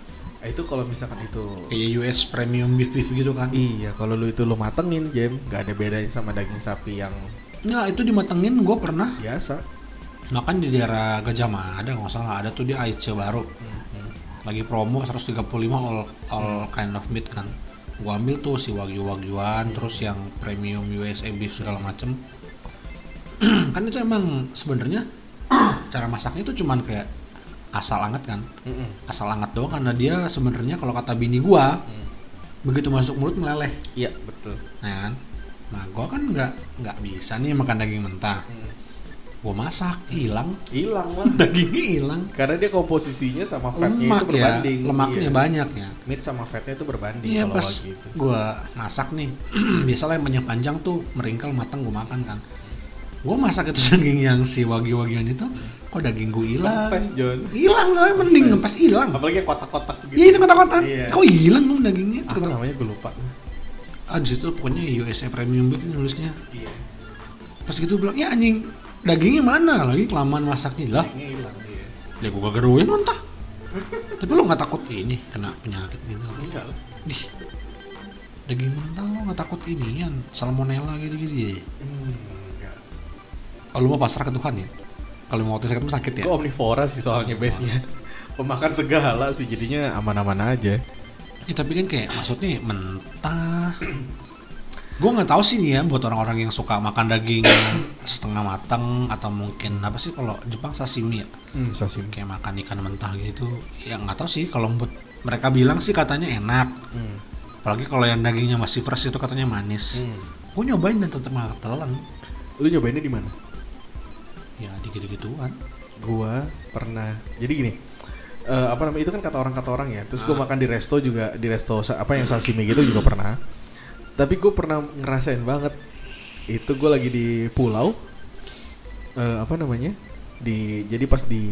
Itu kalau misalkan itu kayak U S premium beef beef gitu kan. Iya, kalau lu itu lu matengin, Jam, enggak ada bedanya sama daging sapi yang nah, itu dimatengin gua pernah. Biasa. Makan di daerah Gajah Mada, enggak salah ada tuh di Aceh Baru. Mm-hmm. Lagi promo seratus tiga puluh lima all all kind of meat kan. Gua ambil tuh si wagyu-wagyuan, mm-hmm. terus yang premium U S A beef segala macem. Kan itu emang sebenarnya cara masaknya itu cuman kayak asal anget kan, mm-hmm. asal anget doang karena dia sebenarnya kalau kata bini gua mm. begitu masuk mulut meleleh. Iya betul. Nah kan, nah gua kan nggak nggak bisa nih makan daging mentah. Mm. Gua masak hilang. Hilang lah. Dagingnya hilang. Karena dia komposisinya sama fatnya lemak itu berbanding. Ya, lemaknya iya. Banyak ya. Meat sama fatnya itu berbanding. Iya pas gitu. Gua masak nih, biasalah yang panjang-panjang tuh meringkel matang gua makan kan. Gue masak itu daging yang si wagyu-wagyuan itu, kok daging gue hilang? Ngepes, John. Hilang soalnya, mending ngepes hilang. Apalagi kotak-kotak gitu. Iya, itu kotak-kotak. Iya. Kok hilang dong dagingnya? Apa kotak namanya gue lupa. Ah, di situ pokoknya U S A Premium Beef nulisnya. Iya. Pas gitu bilang, "Ya anjing, dagingnya mana? Lagi kelamaan masaknya lah." Dagingnya hilang, iya. Ya gue gageruin entah. Tapi lo enggak takut ini kena penyakit gitu? Enggak lah. Dih. Daging mentah lo enggak takut ini kan salmonella gitu-gitu ya? Enggak. Oh, lu mau pasrah ke Tuhan ya? Kalau mau tes sakit sakit ya? Gue omnivora sih soalnya base-nya. Pemakan segala sih jadinya aman-aman aja. Ya, tapi kan kayak maksudnya mentah. Gue nggak tahu sih nih ya buat orang-orang yang suka makan daging setengah matang atau mungkin apa sih kalau Jepang sashimi ya? Hmm, sashimi kayak makan ikan mentah gitu. Ya nggak tahu sih kalau buat mereka bilang sih katanya enak. Hmm. Apalagi kalau yang dagingnya masih fresh itu katanya manis. Hmm. Gue nyobain dan tetep nggak ketelan. Lu nyobainnya di mana? Ya di gitu-gituan. Gua pernah. Jadi gini. Uh, apa namanya itu kan kata orang kata orang ya. Terus gue ah. makan di resto juga, di resto apa yang sashimi gitu juga pernah. Tapi gue pernah ngerasain banget. Itu gue lagi di pulau. Uh, apa namanya? Di jadi pas di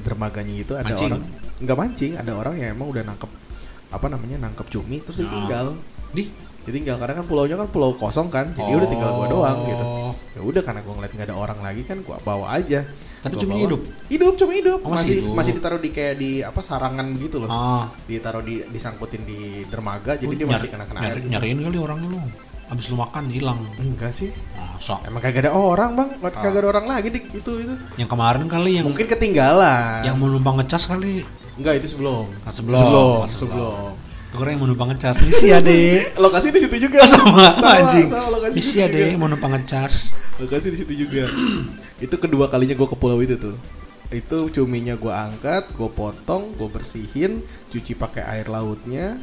dermaganya itu ada mancing. Orang nggak mancing, ada orang yang emang udah nangkep apa namanya nangkep cumi terus no. ditinggal. Di? Ditinggal karena kan pulaunya kan pulau kosong kan. Jadi oh. udah tinggal gue doang gitu. Ya udah karena gue ngeliat nggak ada orang lagi kan gue bawa aja. Tapi cuma hidup, hidup cuma hidup. Oh, masih hidup. Masih ditaruh di kayak di apa sarangan gitu loh. Ah. Ditaruh di disangkutin di dermaga, jadi lu dia nyari, masih kena-kena nyari, air. Nyariin kali orangnya lu. Abis lu makan hilang. Enggak sih. Masa? Emang kagak ada orang bang, kagak ah. ada orang lagi dik itu itu. Yang kemarin kali yang mungkin ketinggalan. Yang mau numpang ngecas kali. Enggak itu sebelum. Nah, sebelum. Sebelum. Nah, sebelum. Orang yang mau numpang ngecas. Misi ya deh. Lokasi di situ juga. Sama. Sama anjing. Misi ya deh mau numpang ngecas. Lokasi di situ juga. Itu kedua kalinya gue ke pulau itu tuh. Itu cuminya gue angkat, gue potong, gue bersihin, cuci pakai air lautnya.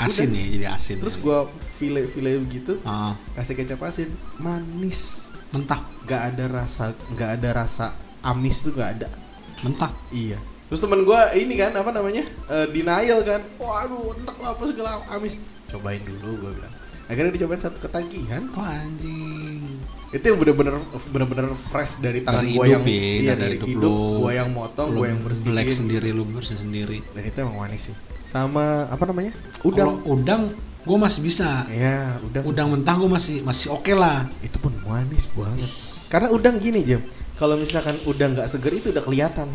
Asin udah. Ya jadi asin. Terus ya. Gue file-file gitu, uh. kasih kecap asin, manis, mentah. Gak ada rasa, gak ada rasa amis tuh gak ada. Mentah. Iya. Terus temen gue ini kan apa namanya uh, denial kan. Waduh, entek lah apa segala amis. Cobain dulu gue bilang. Akhirnya dicobain satu ketagihan. Oh anjing. Itu yang bener-bener bener-bener fresh dari tangan dari gua hidup, yang ya, iya dari, dari hidup, hidup lu, gua yang motong, gua yang bersihin. Black sendiri lu bersihin sendiri. Dan itu emang manis sih. Sama apa namanya? Udang. Kalo udang gua masih bisa. Iya, udang. Udang mentah gua masih masih oke okay lah. Itu pun manis banget. Ish. Karena udang gini, Jam. Kalau misalkan udang enggak seger itu udah kelihatan.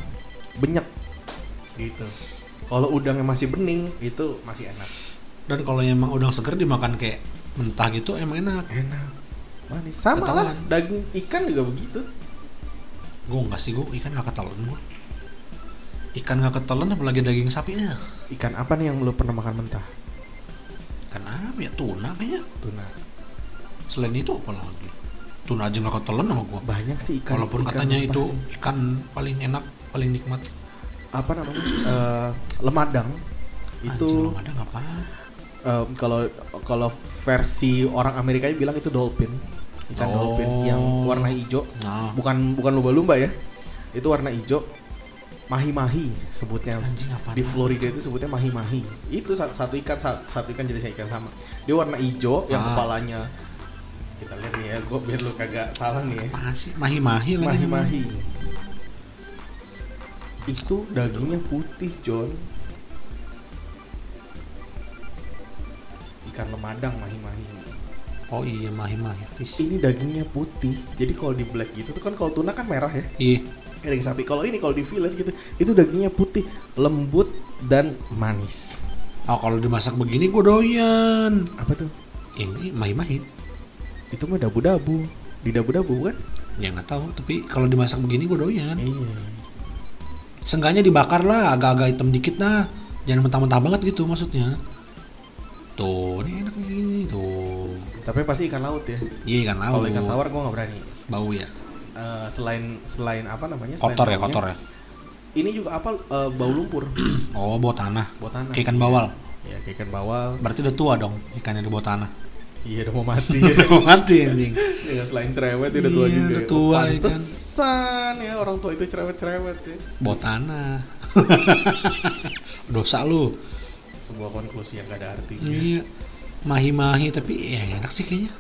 Benyek. Gitu. Kalau udangnya masih bening itu masih enak. Dan kalau emang udang seger dimakan kayak mentah gitu emang enak enak manis sama ketelan. Lah daging ikan juga begitu gue nggak sih gue ikan nggak ketelan gue ikan nggak ketelan apalagi daging sapi ya. Ikan apa nih yang lo pernah makan mentah ikan apa ya tuna kayaknya tuna selain itu apa lagi tuna aja nggak ketelan sama gue banyak sih ikan walaupun ikan katanya itu sih. Ikan paling enak paling nikmat apa namanya uh, lemadang itu anjing, lemadang apaan? Kalau um, kalau versi orang Amerikanya bilang itu dolphin, ikan oh. dolphin yang warna hijau, nah. bukan bukan lumba-lumba ya, itu warna hijau, mahi-mahi sebutnya. Anjing, di Florida itu sebutnya mahi-mahi. Itu satu, satu ikan satu, satu ikan jenisnya ikan sama. Dia warna hijau, ah. yang kepalanya kita lihat nih ya, gue biar lu kagak salah nih. Ya. Mahi-mahi, mahi-mahi. Itu dagingnya putih, John. Ikan lemadang mahi-mahi. Oh iya mahi-mahi fish. Ini dagingnya putih. Jadi kalau di black gitu tuh kan kalau tuna kan merah ya. Iya. Daging sapi. Kalau ini kalau di fillet gitu, itu dagingnya putih, lembut dan manis. Oh kalau dimasak begini gue doyan. Apa tuh? Ini mahi-mahi. Itu mah dabu-dabu. Di dabu-dabu kan? Ya nggak tahu. Tapi kalau dimasak begini gue doyan. Iya. Seenggaknya dibakar lah, agak-agak hitam dikit lah. Jangan mentah-mentah banget gitu maksudnya. Tuh, ini enak gini tuh. Tapi pasti ikan laut ya. Iya ikan laut. Kalau ikan tawar gue nggak berani. Bau ya. Uh, selain selain apa namanya? Selain kotor ya namanya, kotor ya. Ini juga apa? Uh, bau lumpur. Oh bau tanah. Bau tanah. Kayak ikan bawal. Iya ya, ikan bawal. Berarti udah tua dong ikannya di bawah tanah. Iya udah mau mati. Udah mau mati anjing. Ya, selain cerewet udah tua iya, juga. Udah tua ya. Pantesan ya orang tua itu cerewet-cerewet ya. Bau tanah. Dosa lu. Sebuah konklusi yang gak ada artinya. Iya, mahi-mahi tapi ya enak sih kayaknya.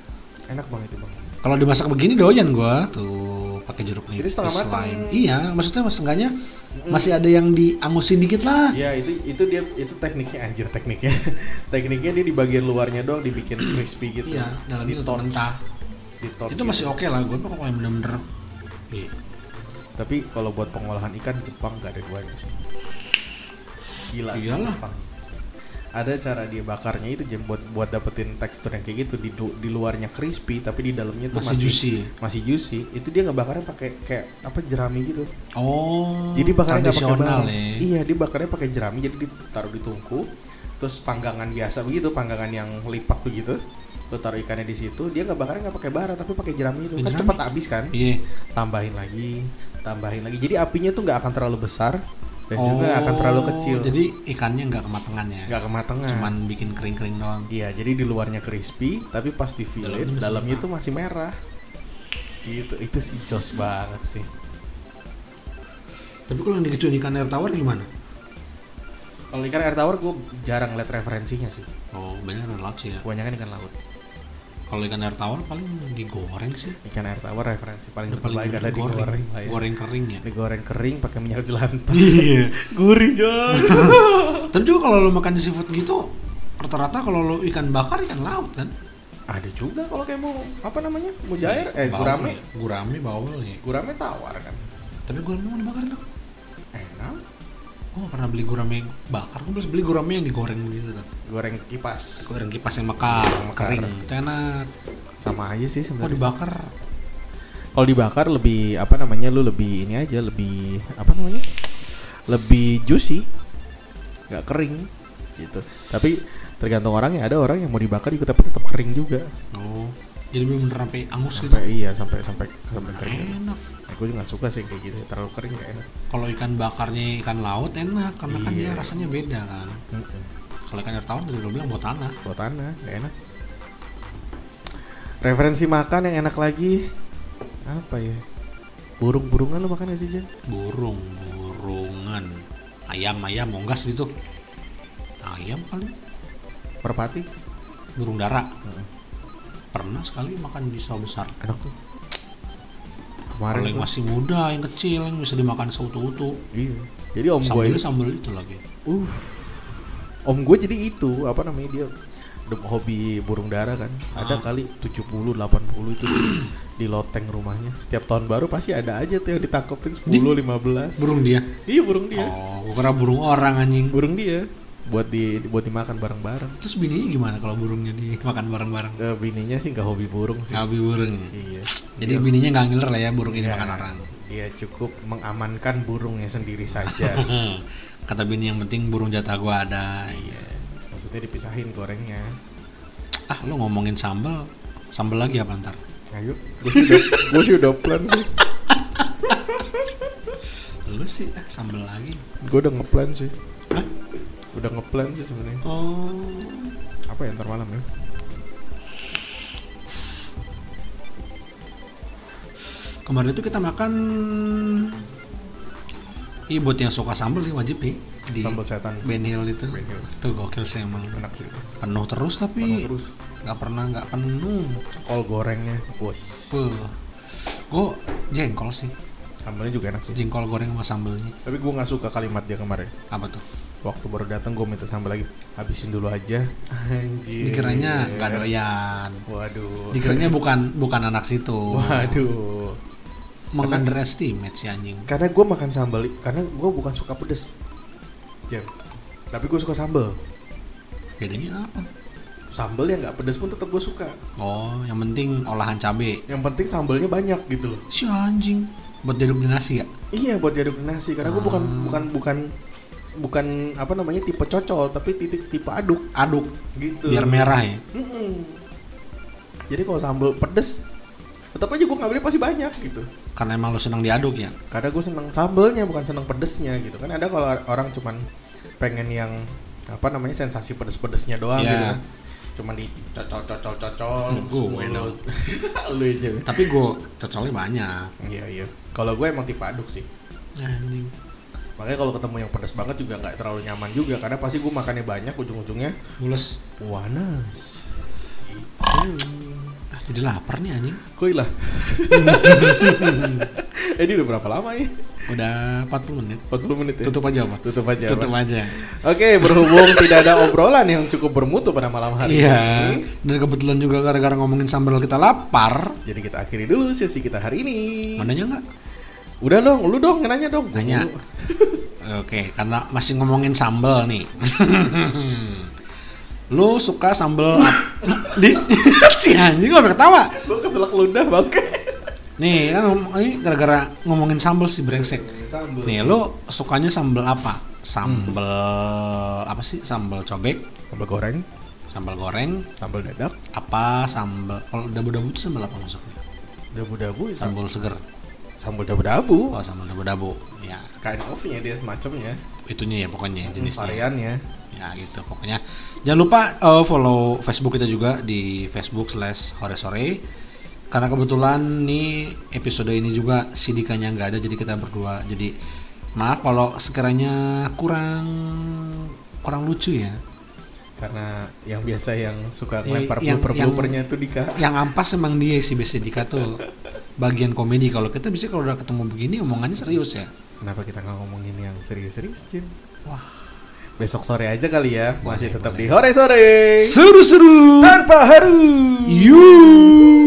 Enak banget itu bang. Kalau dimasak begini doyan gua tuh. pakai jeruk nipis lain. Iya, maksudnya setengahnya mm. masih ada yang diangusin dikit lah. Iya, itu itu dia itu tekniknya anjir tekniknya. tekniknya dia di bagian luarnya doang dibikin crispy gitu. Iya, dalam itu mentah. Itu masih oke okay lah, gue pokoknya bener-bener. Iya. Tapi kalau buat pengolahan ikan Jepang gak ada duanya sih. Gila sih Jepang. Ada cara dia bakarnya itu jam buat buat dapetin tekstur yang kayak gitu di di luarnya crispy tapi di dalamnya tuh masih masih juicy. Masih juicy. Itu dia ngebakarnya pakai kayak apa jerami gitu. Oh. Jadi bakarnya enggak pakai bawang. Eh. Iya, dia bakarnya pakai jerami jadi ditaruh di tungku. Terus panggangan biasa begitu, panggangan yang lipat begitu. Lu taruh ikannya di situ, dia nggak bakarnya nggak pakai bara tapi pakai jerami itu. Kan jerami cepat habis kan? Iya. Tambahin lagi, tambahin lagi. Jadi apinya tuh nggak akan terlalu besar dan oh, juga akan terlalu kecil. Jadi ikannya nggak kematangannya. Nggak kematangan. Cuman bikin kering-kering doang. Iya, jadi di luarnya crispy tapi pas di fillet dalamnya tuh masih merah. Itu itu sih jos banget sih. Tapi kalau yang dikecuin ikan air tawar gimana? Kalau ikan air tawar gue jarang lihat referensinya sih. Oh, banyak ikan laut sih ya. Kebanyakan ikan laut. Kalau ikan air tawar paling digoreng sih. Ikan air tawar referensi paling terbaik adalah digoreng. Goreng kering ya. Digoreng kering pakai minyak jelantah. Iya. Gurih John. Tapi juga kalau lo makan di seafood gitu, rata-rata kalau lo ikan bakar ikan laut kan. Ada juga kalau kayak mau apa namanya mau jair, eh gurame. Gurame bawel nih. Gurame tawar kan. Tapi gurame mau dibakar dong. Enak. Gue pernah beli gurame bakar, gue beli gurame yang digoreng gitu kan. Goreng kipas. Goreng kipas yang mekar, kering. Itu enak. Sama aja sih sebenarnya. Kalau dibakar. Kalau dibakar lebih apa namanya? Lu lebih ini aja, lebih apa namanya? Lebih juicy. Enggak kering gitu. Tapi tergantung orangnya, ada orang yang mau dibakar juga tapi tetap kering juga. Oh. Jadi bener-bener sampai angus sampai, gitu. Iya, sampai sampai sampai nah, kering. Enak. Gue juga gak suka sih kayak gitu, terlalu kering gak enak. Kalau ikan bakarnya ikan laut enak, karena iya, kan dia rasanya beda kan. Mm-hmm. Kalau ikan air tawar tadi lo bilang buat tanah. Buat tanah, gak enak. Referensi makan yang enak lagi apa ya? Burung-burungan lo makan gak sih Jan? Burung-burungan, ayam-ayam, monggas gitu. Ayam paling. Merpati? Burung dara. Mm-hmm. Pernah sekali makan di sawah besar. Enak tuh. Kalau yang masih muda, yang kecil, yang bisa dimakan seutuh-utuh. Iya. Jadi om gue itu sambal itu lagi. Uh. Om gue jadi itu, apa namanya dia hobi burung dara kan. Ah. Ada kali tujuh puluh, delapan puluh itu di, di loteng rumahnya. Setiap tahun baru pasti ada aja tuh yang ditangkepin sepuluh, lima belas. Burung dia. Iya, burung dia. Oh, gue kira burung orang anjing. Burung dia. Buat di buat dimakan bareng-bareng. Terus bininya gimana kalau burungnya dimakan bareng-bareng? Eh, bininya sih nggak hobi burung sih. Gak hobi burung. Iya. Jadi dia, bininya nggak ngiler lah ya burung ini ya, makan orang. Dia cukup mengamankan burungnya sendiri saja. Kata bini yang penting burung jatah gua ada. Iya. Maksudnya dipisahin gorengnya. Ah, lu ngomongin sambal, sambal lagi apa ntar? Ayo, gua sih udah gua sih udah plan sih. Lu sih ah sambal lagi. Gua udah ngeplan sih. Hah? Udah ngeplan sih sebenarnya. Oh. Apa ya ntar malam ya? Kemarin itu kita makan. Iya, buat yang suka sambal ya wajib ya. Di sambal setan. Benhil itu. Benhil. Itu gokil sih emang. Enak sih. Penuh terus tapi. Penuh terus. Nggak pernah nggak penuh. Kol gorengnya bos. Uh. Gue jengkol sih. Sambalnya juga enak sih. Jengkol goreng sama sambalnya. Tapi gue nggak suka kalimat dia kemarin. Apa tuh? Waktu baru datang gue minta sambal lagi, habisin dulu aja. Anjir. Dikiranya nggak doyan. Waduh. Dikiranya bukan bukan anak situ. Waduh. Meng-underestimate si anjing. Karena gue makan sambal, karena gue bukan suka pedes. Jam. Tapi gue suka sambal. Bedanya apa? Sambal yang nggak pedes pun tetap gue suka. Oh, yang penting olahan cabe. Yang penting sambalnya banyak gitu loh. Si anjing. Buat diaduk di nasi ya? Iya, buat diaduk di nasi. Karena gue hmm. bukan bukan bukan bukan apa namanya tipe cocol tapi titik tipe aduk aduk gitu biar merah ya. Mm-mm. Jadi kalau sambal pedes tetap aja gue ngambilnya pasti banyak gitu karena emang lo seneng diaduk ya. Karena gue seneng sambalnya bukan seneng pedesnya gitu kan. Ada kalau orang cuman pengen yang apa namanya sensasi pedes-pedesnya doang yeah. Gitu kan. Cuman dicocol-cocol-cocol gue itu lu aja tapi gue cocolnya banyak. Iya iya kalau gue emang tipe aduk sih anjing. Makanya kalau ketemu yang pedas banget juga nggak terlalu nyaman juga karena pasti gue makannya banyak ujung-ujungnya mules. Panas. Gitu. Ah, jadi lapar nih anjing. Kuilah. Eh, ini udah berapa lama ya? Udah empat puluh menit. empat puluh menit ya? Tutup aja, Pak. Tutup aja. Tutup apa? aja. Oke, berhubung tidak ada obrolan yang cukup bermutu pada malam hari iya. ini. Dan kebetulan juga gara-gara ngomongin sambal kita lapar. Jadi kita akhiri dulu sesi kita hari ini. Mau nanya enggak? Udah dong, lu dong nanya dong. Nanya. Oke, karena masih ngomongin sambal nih. Lu suka sambal di si anjing lu ketawa. Lu keselak ludah, Bang. Nih, kan ini gara-gara ngomongin sambel sih brengsek. Sambel. Nih, lo sukanya sambel apa? Sambel hmm. apa sih? Sambel cobek, sambel goreng, sambel goreng, sambel dadak. Apa sambel kalau dabu-dabu itu sambel apa masuknya? Dabu-dabu ya sambel seger. Sambel dabu-dabu. Oh, sambel dabu-dabu. Ya, kind of-nya dia semacamnya. Itunya ya pokoknya jenisnya. Variannya. Ya gitu pokoknya. Jangan lupa uh, follow Facebook kita juga di facebook slash hore sore. Karena kebetulan nih episode ini juga si Dikanya nggak ada, jadi kita berdua. Jadi maaf kalau sekiranya kurang kurang lucu ya. Karena yang biasa yang suka ngelempar blooper-bloopernya itu Dika. Yang ampas emang dia sih biasanya Dika tuh bagian komedi. Kalau kita biasanya kalau udah ketemu begini omongannya serius ya. Kenapa kita nggak ngomongin yang serius-serius, Jim? Wah. Besok sore aja kali ya. Masih boleh, tetap boleh. Di Hore Sore. Seru-seru. Tanpa haru. You.